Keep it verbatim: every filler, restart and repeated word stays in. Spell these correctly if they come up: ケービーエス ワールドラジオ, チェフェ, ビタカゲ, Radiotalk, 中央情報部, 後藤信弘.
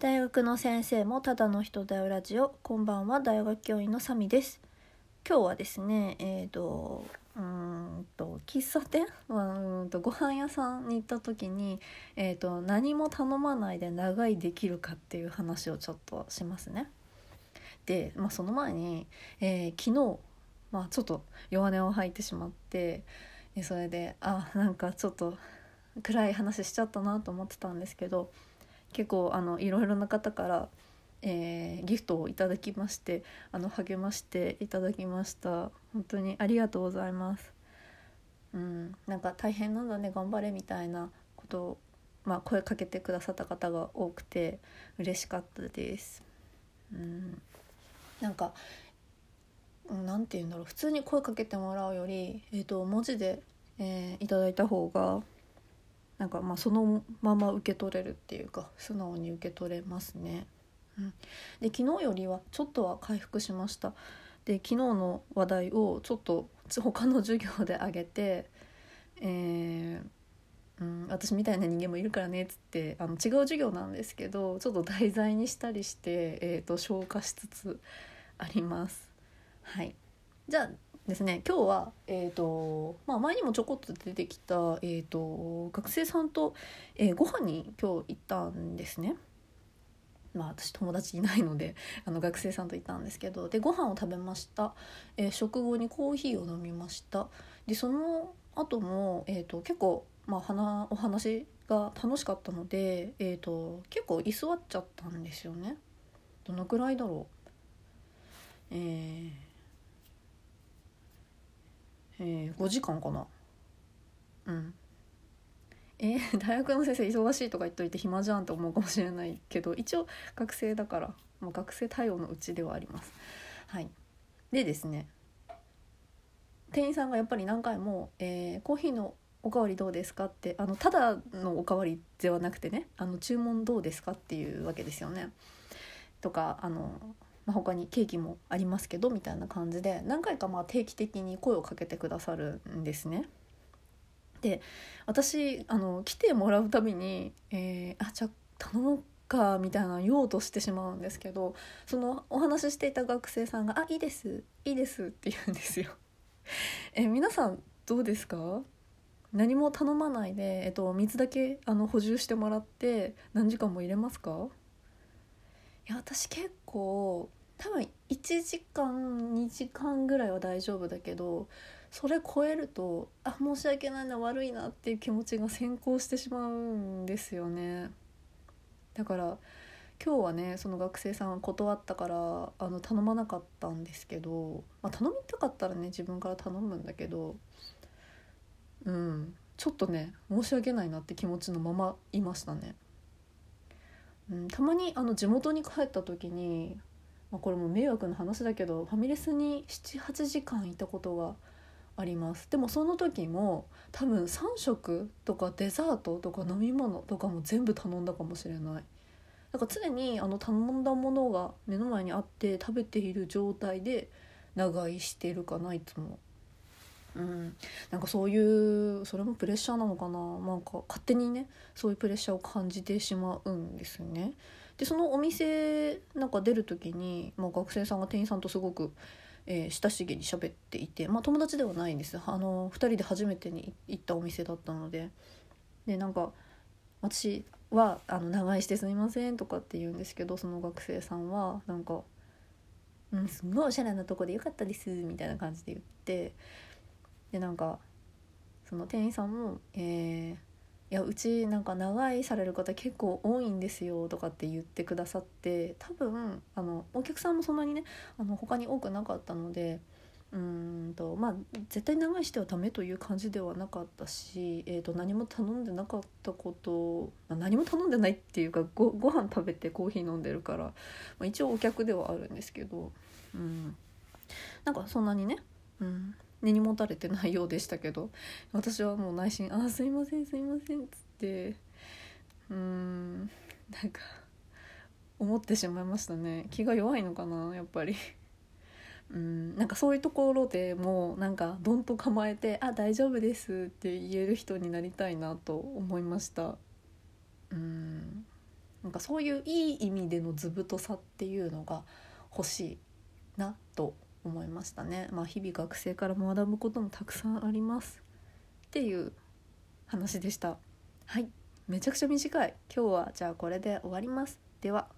大学の先生もただの人だよラジオ、こんばんは、大学教員のサミです。今日はですね、えーと、うーんと喫茶店、うーんとご飯屋さんに行った時に、えーと何も頼まないで長居できるかっていう話をちょっとしますね。で、まあ、その前に、えー、昨日、まあ、ちょっと弱音を吐いてしまって、それであなんかちょっと暗い話しちゃったなと思ってたんですけど、結構あのいろいろな方から、えー、ギフトをいただきまして、あの励ましていただきました。本当にありがとうございます。うん、なんか大変なんだね、頑張れみたいなことを、まあ、声かけてくださった方が多くて嬉しかったです。うん、なんかなんていうんだろう、普通に声かけてもらうより、えー、と文字で、えー、いただいた方がなんかまあそのまま受け取れるっていうか、素直に受け取れますね。うん、で昨日よりはちょっとは回復しました。で昨日の話題をちょっと他の授業であげて、えーうん、私みたいな人間もいるからねっつって、あの違う授業なんですけどちょっと題材にしたりして、えー、と消化しつつあります。はい、じゃあですね、今日は、えーとまあ、前にもちょこっと出てきた、えーと学生さんと、えー、ご飯に今日行ったんですね。まあ私友達いないのであの学生さんと行ったんですけど、でご飯を食べました。えー、食後にコーヒーを飲みました。でその後も、えーと結構、まあ、話お話が楽しかったので、えーと結構居座っちゃったんですよね。どのくらいだろう、えーえー、ごじかんかな。うん。えー、大学の先生忙しいとか言っといて暇じゃんって思うかもしれないけど、一応学生だから、まあ、学生対応のうちではあります。はい。でですね、店員さんがやっぱり何回も、えー、コーヒーのおかわりどうですかって、あのただのおかわりではなくてね、あの注文どうですかっていうわけですよね。とかあの他にケーキもありますけどみたいな感じで何回かまあ定期的に声をかけてくださるんですね。で私あの来てもらうたびに、えー、あじゃあ頼もうかみたいな用としてしまうんですけど、そのお話ししていた学生さんがあいいですいいですって言うんですよ。え皆さんどうですか？何も頼まないで、えっと、水だけあの補充してもらって何時間も入れますか？いや私結構多分いちじかんにじかんぐらいは大丈夫だけど、それ超えるとあ申し訳ないな悪いなっていう気持ちが先行してしまうんですよね。だから今日はねその学生さんは断ったからあの頼まなかったんですけど、まあ、頼みたかったらね自分から頼むんだけど、うんちょっとね申し訳ないなって気持ちのままいましたね。うん、たまにあの地元に帰った時に、まあ、これも迷惑な話だけどファミレスに ななはち 時間いたことがあります。でもその時も多分さん食とかデザートとか飲み物とかも全部頼んだかもしれない。だから常にあの頼んだものが目の前にあって食べている状態で長居しているかな、いつも。うん、なんかそういうそれもプレッシャーなのかな、なんか勝手にねそういうプレッシャーを感じてしまうんですよね。でそのお店なんか出る時に、まあ、学生さんが店員さんとすごく、えー、親しげに喋っていて、まあ、友達ではないんです。あのふたりで初めてに行ったお店だったので、でなんか私はあの長居してすみませんとかって言うんですけど、その学生さんはなんか、うん、すごいおしゃれなとこでよかったですみたいな感じで言って、でなんかその店員さんも、えー、いやうちなんか長居される方結構多いんですよとかって言ってくださって、多分あのお客さんもそんなにねあの他に多くなかったので、うーんとまあ絶対長居してはダメという感じではなかったし、えー、と何も頼んでなかったこと、何も頼んでないっていうか ご, ご飯食べてコーヒー飲んでるから、まあ、一応お客ではあるんですけど、うん、なんかそんなにね、うん根に持たれてないようでしたけど、私はもう内心あすいませんすいませんっつってうーんなんか思ってしまいましたね。気が弱いのかなやっぱり。うーんなんかそういうところでもうなんかどんと構えてあ大丈夫ですって言える人になりたいなと思いました。うーんなんかそういういい意味での図太さっていうのが欲しいなと思いましたね。まあ、日々学生から学ぶこともたくさんありますっていう話でした。はい、めちゃくちゃ短い。今日はじゃあこれで終わります。では。